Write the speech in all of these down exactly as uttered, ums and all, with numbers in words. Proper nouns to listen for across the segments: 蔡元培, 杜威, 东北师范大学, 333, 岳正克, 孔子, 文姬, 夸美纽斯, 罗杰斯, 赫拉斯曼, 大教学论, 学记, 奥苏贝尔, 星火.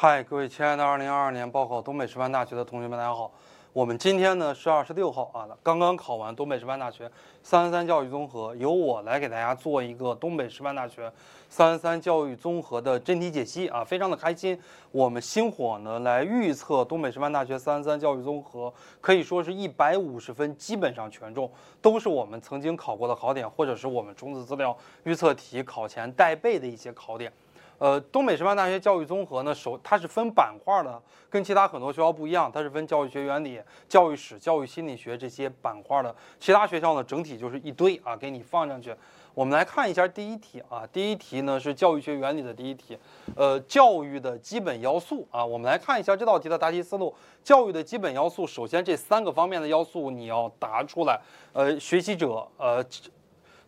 嗨，各位亲爱的二零二二年报考东北师范大学的同学们，大家好。我们今天呢是二十六号啊，刚刚考完东北师范大学三十三教育综合，由我来给大家做一个东北师范大学三十三教育综合的真题解析啊，非常的开心。我们星火呢来预测东北师范大学三十三教育综合，可以说是一百五十分基本上全中，都是我们曾经考过的考点，或者是我们冲刺资料预测题考前带背的一些考点。呃，东北师范大学教育综合呢，首它是分板块的，跟其他很多学校不一样，它是分教育学原理、教育史、教育心理学这些板块的。其他学校呢，整体就是一堆啊，给你放上去。我们来看一下第一题啊，第一题呢是教育学原理的第一题，呃，教育的基本要素啊，我们来看一下这道题的答题思路。教育的基本要素，首先这三个方面的要素你要答出来，呃，学习者，呃。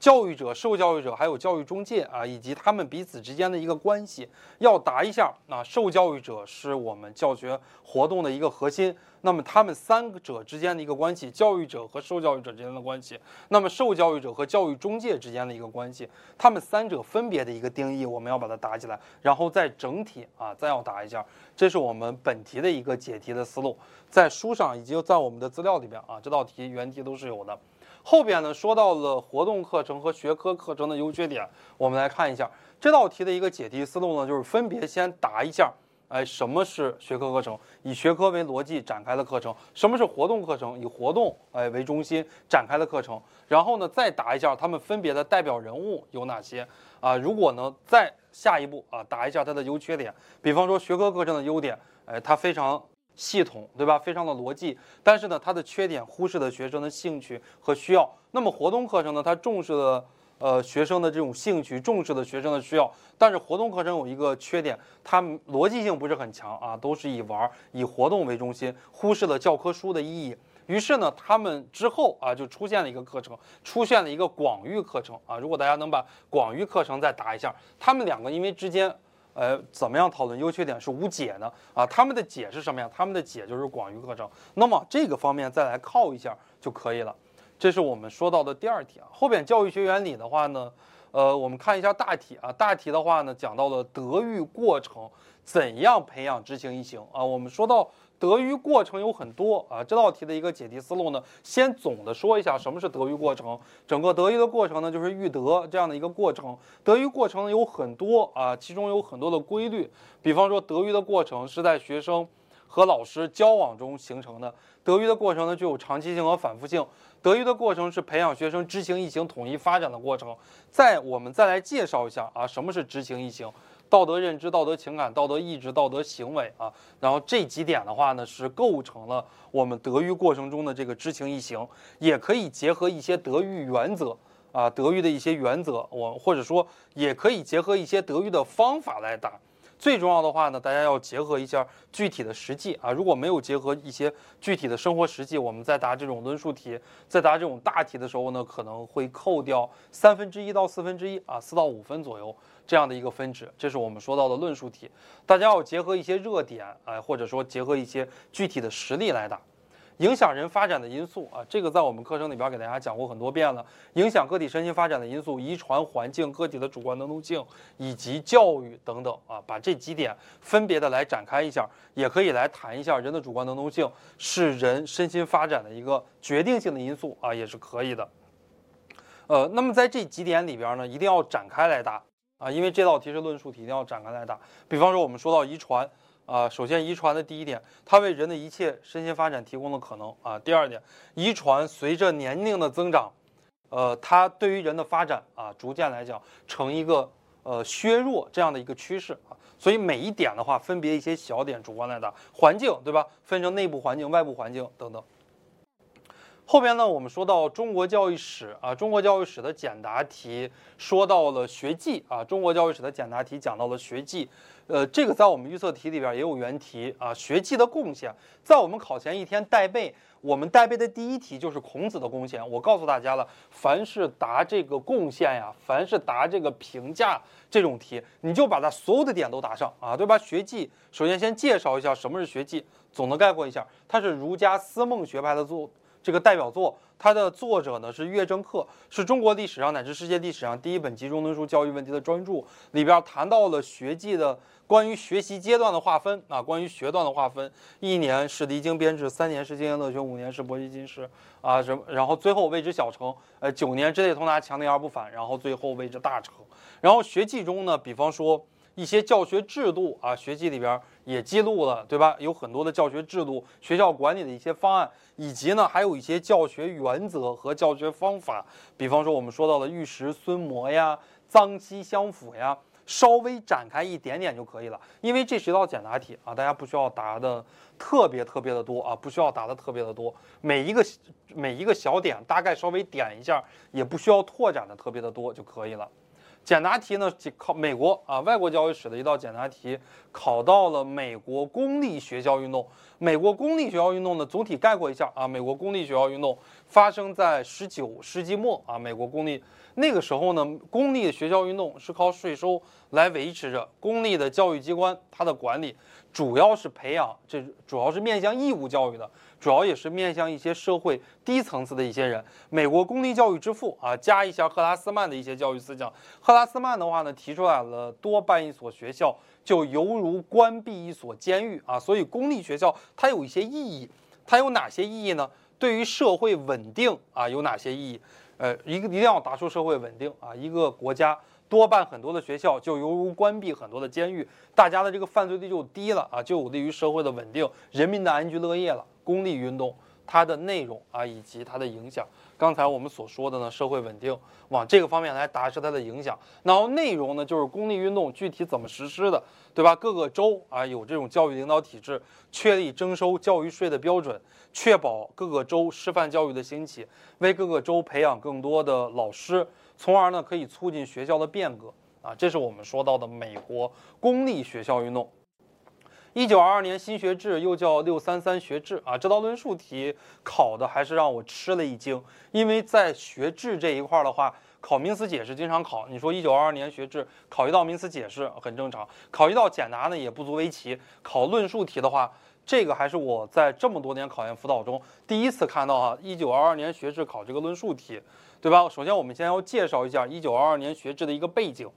教育者、受教育者还有教育中介啊，以及他们彼此之间的一个关系，要答一下。啊，受教育者是我们教学活动的一个核心，那么他们三者之间的一个关系，教育者和受教育者之间的关系，那么受教育者和教育中介之间的一个关系，他们三者分别的一个定义，我们要把它答起来，然后再整体啊，再要答一下。这是我们本题的一个解题的思路，在书上以及在我们的资料里边啊，这道题原题都是有的。后边呢说到了活动课程和学科课程的优缺点，我们来看一下这道题的一个解题思路呢，就是分别先答一下，哎，什么是学科课程？以学科为逻辑展开的课程。什么是活动课程？以活动哎为中心展开的课程。然后呢，再答一下他们分别的代表人物有哪些啊？如果呢，再下一步啊，答一下它的优缺点。比方说学科课程的优点，哎，它非常系统，对吧？非常的逻辑，但是呢，它的缺点忽视了学生的兴趣和需要。那么活动课程呢，它重视了呃学生的这种兴趣，重视了学生的需要。但是活动课程有一个缺点，它逻辑性不是很强啊，都是以玩以活动为中心，忽视了教科书的意义。于是呢，他们之后啊就出现了一个课程，出现了一个广域课程啊。如果大家能把广域课程再答一下，他们两个因为之间。呃，怎么样讨论优缺点是无解呢？啊，他们的解是什么呀？他们的解就是广域课程。那么这个方面再来靠一下就可以了。这是我们说到的第二题啊。后边教育学原理的话呢，呃，我们看一下大题啊。大题的话呢，讲到了德育过程怎样培养知行一行啊。我们说到德育过程有很多啊。这道题的一个解题思路呢，先总的说一下什么是德育过程。整个德育的过程呢，就是育德这样的一个过程。德育过程有很多啊，其中有很多的规律。比方说，德育的过程是在学生和老师交往中形成的。德育的过程呢，具有长期性和反复性。德育的过程是培养学生知行一行统一发展的过程。再我们再来介绍一下啊，什么是知行一行？道德认知、道德情感、道德意志、道德行为啊，然后这几点的话呢，是构成了我们德育过程中的这个知行一行，也可以结合一些德育原则啊，德育的一些原则，我或者说也可以结合一些德育的方法来答。最重要的话呢，大家要结合一下具体的实际啊，如果没有结合一些具体的生活实际，我们在答这种论述题、在答这种大题的时候呢，可能会扣掉三分之一到四分之一啊，四到五分左右这样的一个分值。这是我们说到的论述题，大家要结合一些热点啊，或者说结合一些具体的实例来答。影响人发展的因素啊，这个在我们课程里边给大家讲过很多遍了。影响个体身心发展的因素，遗传、环境、个体的主观能动性以及教育等等啊，把这几点分别的来展开一下，也可以来谈一下人的主观能动性是人身心发展的一个决定性的因素啊，也是可以的。呃，那么在这几点里边呢，一定要展开来答啊，因为这道题是论述题，一定要展开来答。比方说，我们说到遗传。啊，首先，遗传的第一点，它为人的一切身心发展提供了可能啊。第二点，遗传随着年龄的增长，呃，它对于人的发展啊，逐渐来讲呈一个呃削弱这样的一个趋势啊。所以每一点的话，分别一些小点主观来答。环境，对吧？分成内部环境、外部环境等等。后边呢，我们说到中国教育史啊，中国教育史的简答题说到了学记啊，中国教育史的简答题讲到了学记。呃，这个在我们预测题里边也有原题啊，学记的贡献，在我们考前一天带背，我们带背的第一题就是孔子的贡献。我告诉大家了，凡是答这个贡献呀，凡是答这个评价这种题，你就把它所有的点都答上啊，对吧？学记，首先先介绍一下什么是学记，总的概括一下，它是儒家思孟学派的作这个代表作，它的作者呢是岳正克，是中国历史上乃至世界历史上第一本集中论述教育问题的专著。里边谈到了学界的关于学习阶段的划分啊，关于学段的划分，一年是离经编制，三年是经验乐学，五年是博学进士啊，什么，然后最后谓之小成，呃，九年之内通达强内而不反，然后最后谓之大成。然后学界中呢，比方说一些教学制度啊，学界里边也记录了，对吧？有很多的教学制度、学校管理的一些方案，以及呢，还有一些教学原则和教学方法。比方说，我们说到的玉石孙磨呀、脏器相辅呀，稍微展开一点点就可以了。因为这是一道简答题啊，大家不需要答的特别特别的多啊，不需要答的特别的多。每一个每一个小点大概稍微点一下，也不需要拓展的特别的多就可以了。简答题呢，考美国啊外国教育史的一道简答题，考到了美国公立学校运动。美国公立学校运动呢，总体概括一下啊，美国公立学校运动发生在十九世纪末啊，美国公立那个时候呢，公立的学校运动是靠税收来维持着，公立的教育机关它的管理主要是培养，这主要是面向义务教育的。主要也是面向一些社会低层次的一些人。美国公立教育之父啊，加一下赫拉斯曼的一些教育思想。赫拉斯曼的话呢，提出来了多办一所学校就犹如关闭一所监狱啊，所以公立学校它有一些意义，它有哪些意义呢？对于社会稳定啊有哪些意义？呃，一个一定要打出社会稳定啊，一个国家。多办很多的学校，就犹如关闭很多的监狱，大家的这个犯罪率就低了啊，就有利于社会的稳定，人民的安居乐业了。公立运动它的内容啊，以及它的影响，刚才我们所说的呢，社会稳定往这个方面来答是它的影响，然后内容呢就是公立运动具体怎么实施的，对吧？各个州啊有这种教育领导体制，确立征收教育税的标准，确保各个州师范教育的兴起，为各个州培养更多的老师。从而呢，可以促进学校的变革啊，这是我们说到的美国公立学校运动。一九二二年新学制，又叫六三三学制啊，这道论述题考的还是让我吃了一惊，因为在学制这一块的话，考名词解释经常考。你说一九二二年学制考一道名词解释很正常，考一道简答呢也不足为奇，考论述题的话。这个还是我在这么多年考研辅导中第一次看到啊，一九二二年学制考这个论述题，对吧？首先我们先要介绍一下一九二二年学制的一个背景。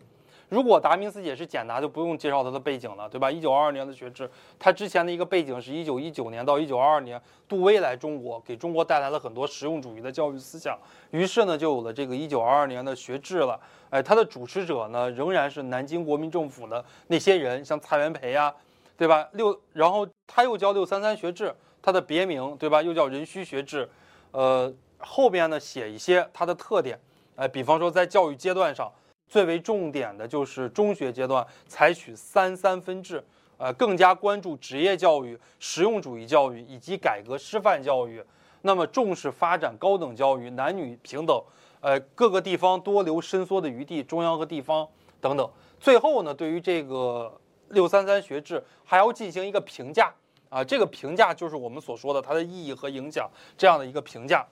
如果答名词解释简答就不用介绍它的背景了，对吧？一九二二年的学制，它之前的一个背景是一九一九年到一九二二年，杜威来中国，给中国带来了很多实用主义的教育思想，于是呢就有了这个一九二二年的学制了。哎，它的主持者呢仍然是南京国民政府的那些人，像蔡元培啊。对吧？六，然后他又叫六三三学制，他的别名对吧？又叫壬戌学制，呃，后边呢写一些它的特点，哎、呃，比方说在教育阶段上最为重点的就是中学阶段采取三三分制，呃，更加关注职业教育、实用主义教育以及改革师范教育，那么重视发展高等教育、男女平等，呃，各个地方多留伸缩的余地，中央和地方等等。最后呢，对于这个。六三三学制还要进行一个评价啊，这个评价就是我们所说的它的意义和影响这样的一个评价。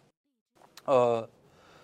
呃，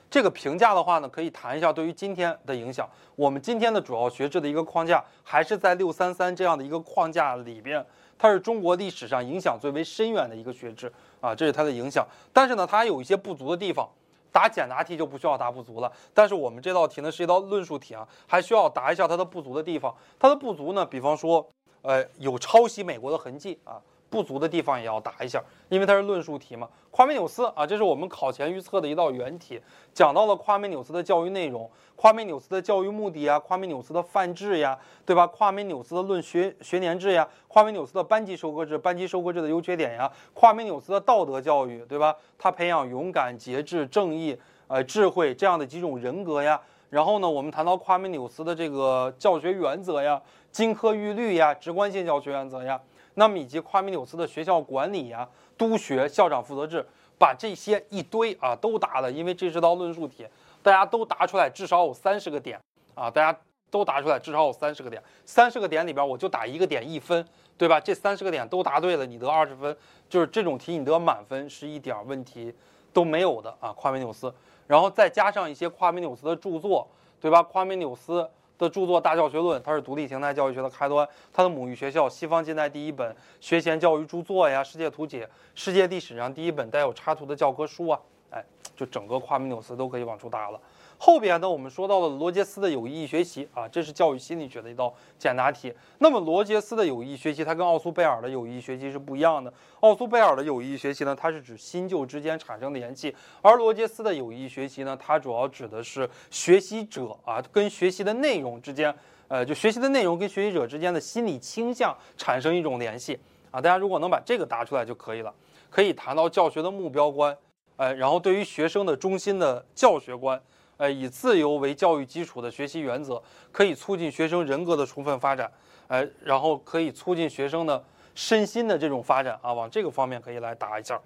这个评价的话呢，可以谈一下对于今天的影响。我们今天的主要学制的一个框架还是在六三三这样的一个框架里边，它是中国历史上影响最为深远的一个学制啊，这是它的影响。但是呢，它有一些不足的地方。答简答题就不需要答不足了，但是我们这道题呢是一道论述题啊，还需要答一下它的不足的地方。它的不足呢，比方说，呃，有抄袭美国的痕迹啊，不足的地方也要答一下，因为它是论述题嘛。夸美纽斯啊，这是我们考前预测的一道原题，讲到了夸美纽斯的教育内容、夸美纽斯的教育目的呀、夸美纽斯的范制呀，对吧？夸美纽斯的论学学年制呀，夸美纽斯的班级收割制、班级收割制的优缺点呀，夸美纽斯的道德教育，对吧？他培养勇敢、节制、正义、呃智慧这样的几种人格呀。然后呢，我们谈到夸美纽斯的这个教学原则呀、金科玉律呀、直观性教学原则呀，那么以及夸美纽斯的学校管理呀、督学、校长负责制，把这些一堆啊都答了，因为这是道论述题。大家都答出来至少有三十个点啊！大家都答出来至少有三十个点，三十个点里边我就打一个点一分，对吧？这三十个点都答对了，你得二十分，就是这种题你得满分是一点问题都没有的啊！夸美纽斯，然后再加上一些夸美纽斯的著作，对吧？夸美纽斯的著作《大教学论》，它是独立形态教育学的开端。它的母语学校——西方近代第一本学前教育著作呀，世界图解、世界历史上第一本带有插图的教科书啊，哎，就整个夸美纽斯都可以往出搭了。后边呢，我们说到了罗杰斯的有意义学习啊，这是教育心理学的一道简答题。那么罗杰斯的有意义学习，它跟奥苏贝尔的有意义学习是不一样的。奥苏贝尔的有意义学习呢，它是指新旧之间产生的联系，而罗杰斯的有意义学习呢，它主要指的是学习者啊跟学习的内容之间，呃，就学习的内容跟学习者之间的心理倾向产生一种联系啊。大家如果能把这个答出来就可以了，可以谈到教学的目标观，呃，然后对于学生的中心的教学观。呃，以自由为教育基础的学习原则，可以促进学生人格的充分发展，呃，然后可以促进学生的身心的这种发展啊，往这个方面可以来打一下，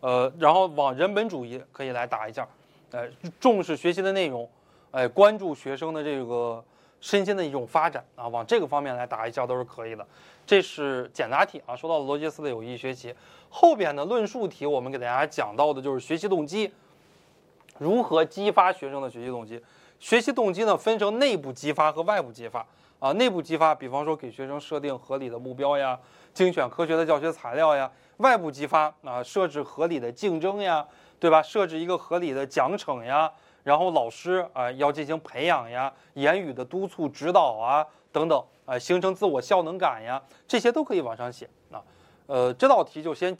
呃，然后往人本主义可以来打一下，呃，重视学习的内容，呃，关注学生的这个身心的一种发展啊，往这个方面来打一下都是可以的。这是简答题啊，说到了罗杰斯的有意义学习。后边的论述题，我们给大家讲到的就是学习动机。如何激发学生的学习动机？学习动机呢，分成内部激发和外部激发啊。内部激发，比方说给学生设定合理的目标呀，精选科学的教学材料呀；外部激发啊，设置合理的竞争呀，对吧？设置一个合理的奖惩呀，然后老师啊要进行培养呀，言语的督促指导啊等等啊，形成自我效能感呀，这些都可以往上写啊。呃，这道题就先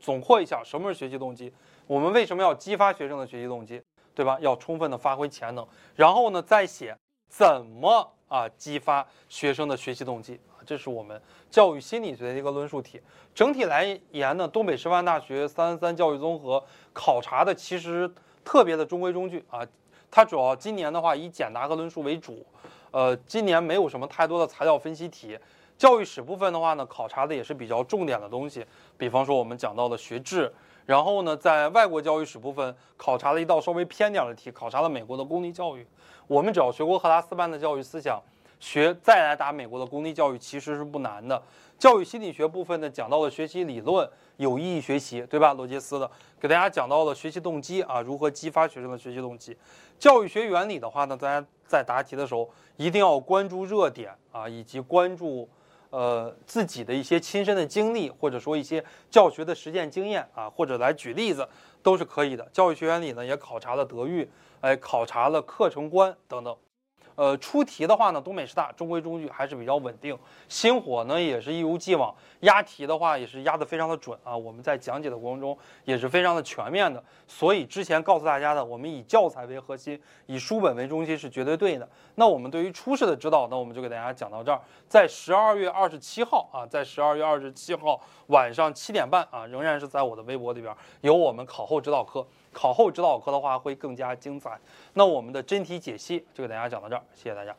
总括一下，什么是学习动机？我们为什么要激发学生的学习动机，对吧？要充分的发挥潜能，然后呢，再写怎么啊激发学生的学习动机，这是我们教育心理学的一个论述题。整体来言呢，东北师范大学三三三教育综合考察的其实特别的中规中矩啊，它主要今年的话以简答和论述为主，呃，今年没有什么太多的材料分析题。教育史部分的话呢，考察的也是比较重点的东西，比方说我们讲到的学制。然后呢，在外国教育史部分考察了一道稍微偏点的题，考察了美国的公立教育。我们只要学过赫拉斯曼的教育思想，学再来答美国的公立教育其实是不难的。教育心理学部分呢，讲到了学习理论、有意义学习，对吧？罗杰斯的给大家讲到了学习动机啊，如何激发学生的学习动机。教育学原理的话呢，大家在答题的时候一定要关注热点啊，以及关注。呃，自己的一些亲身的经历，或者说一些教学的实践经验啊，或者来举例子都是可以的。教育学原理呢，也考察了德育，哎、呃，考察了课程观等等。呃，出题的话呢，东北师大中规中矩，还是比较稳定。星火呢也是一如既往，押题的话也是押得非常的准啊。我们在讲解的过程中也是非常的全面的。所以之前告诉大家的，我们以教材为核心，以书本为中心是绝对对的。那我们对于初试的指导呢，我们就给大家讲到这儿。在十二月二十七号啊，在十二月二十七号晚上七点半啊，仍然是在我的微博里边有我们考后指导课。考后指导课的话会更加精彩。那我们的真题解析就给大家讲到这儿，谢谢大家。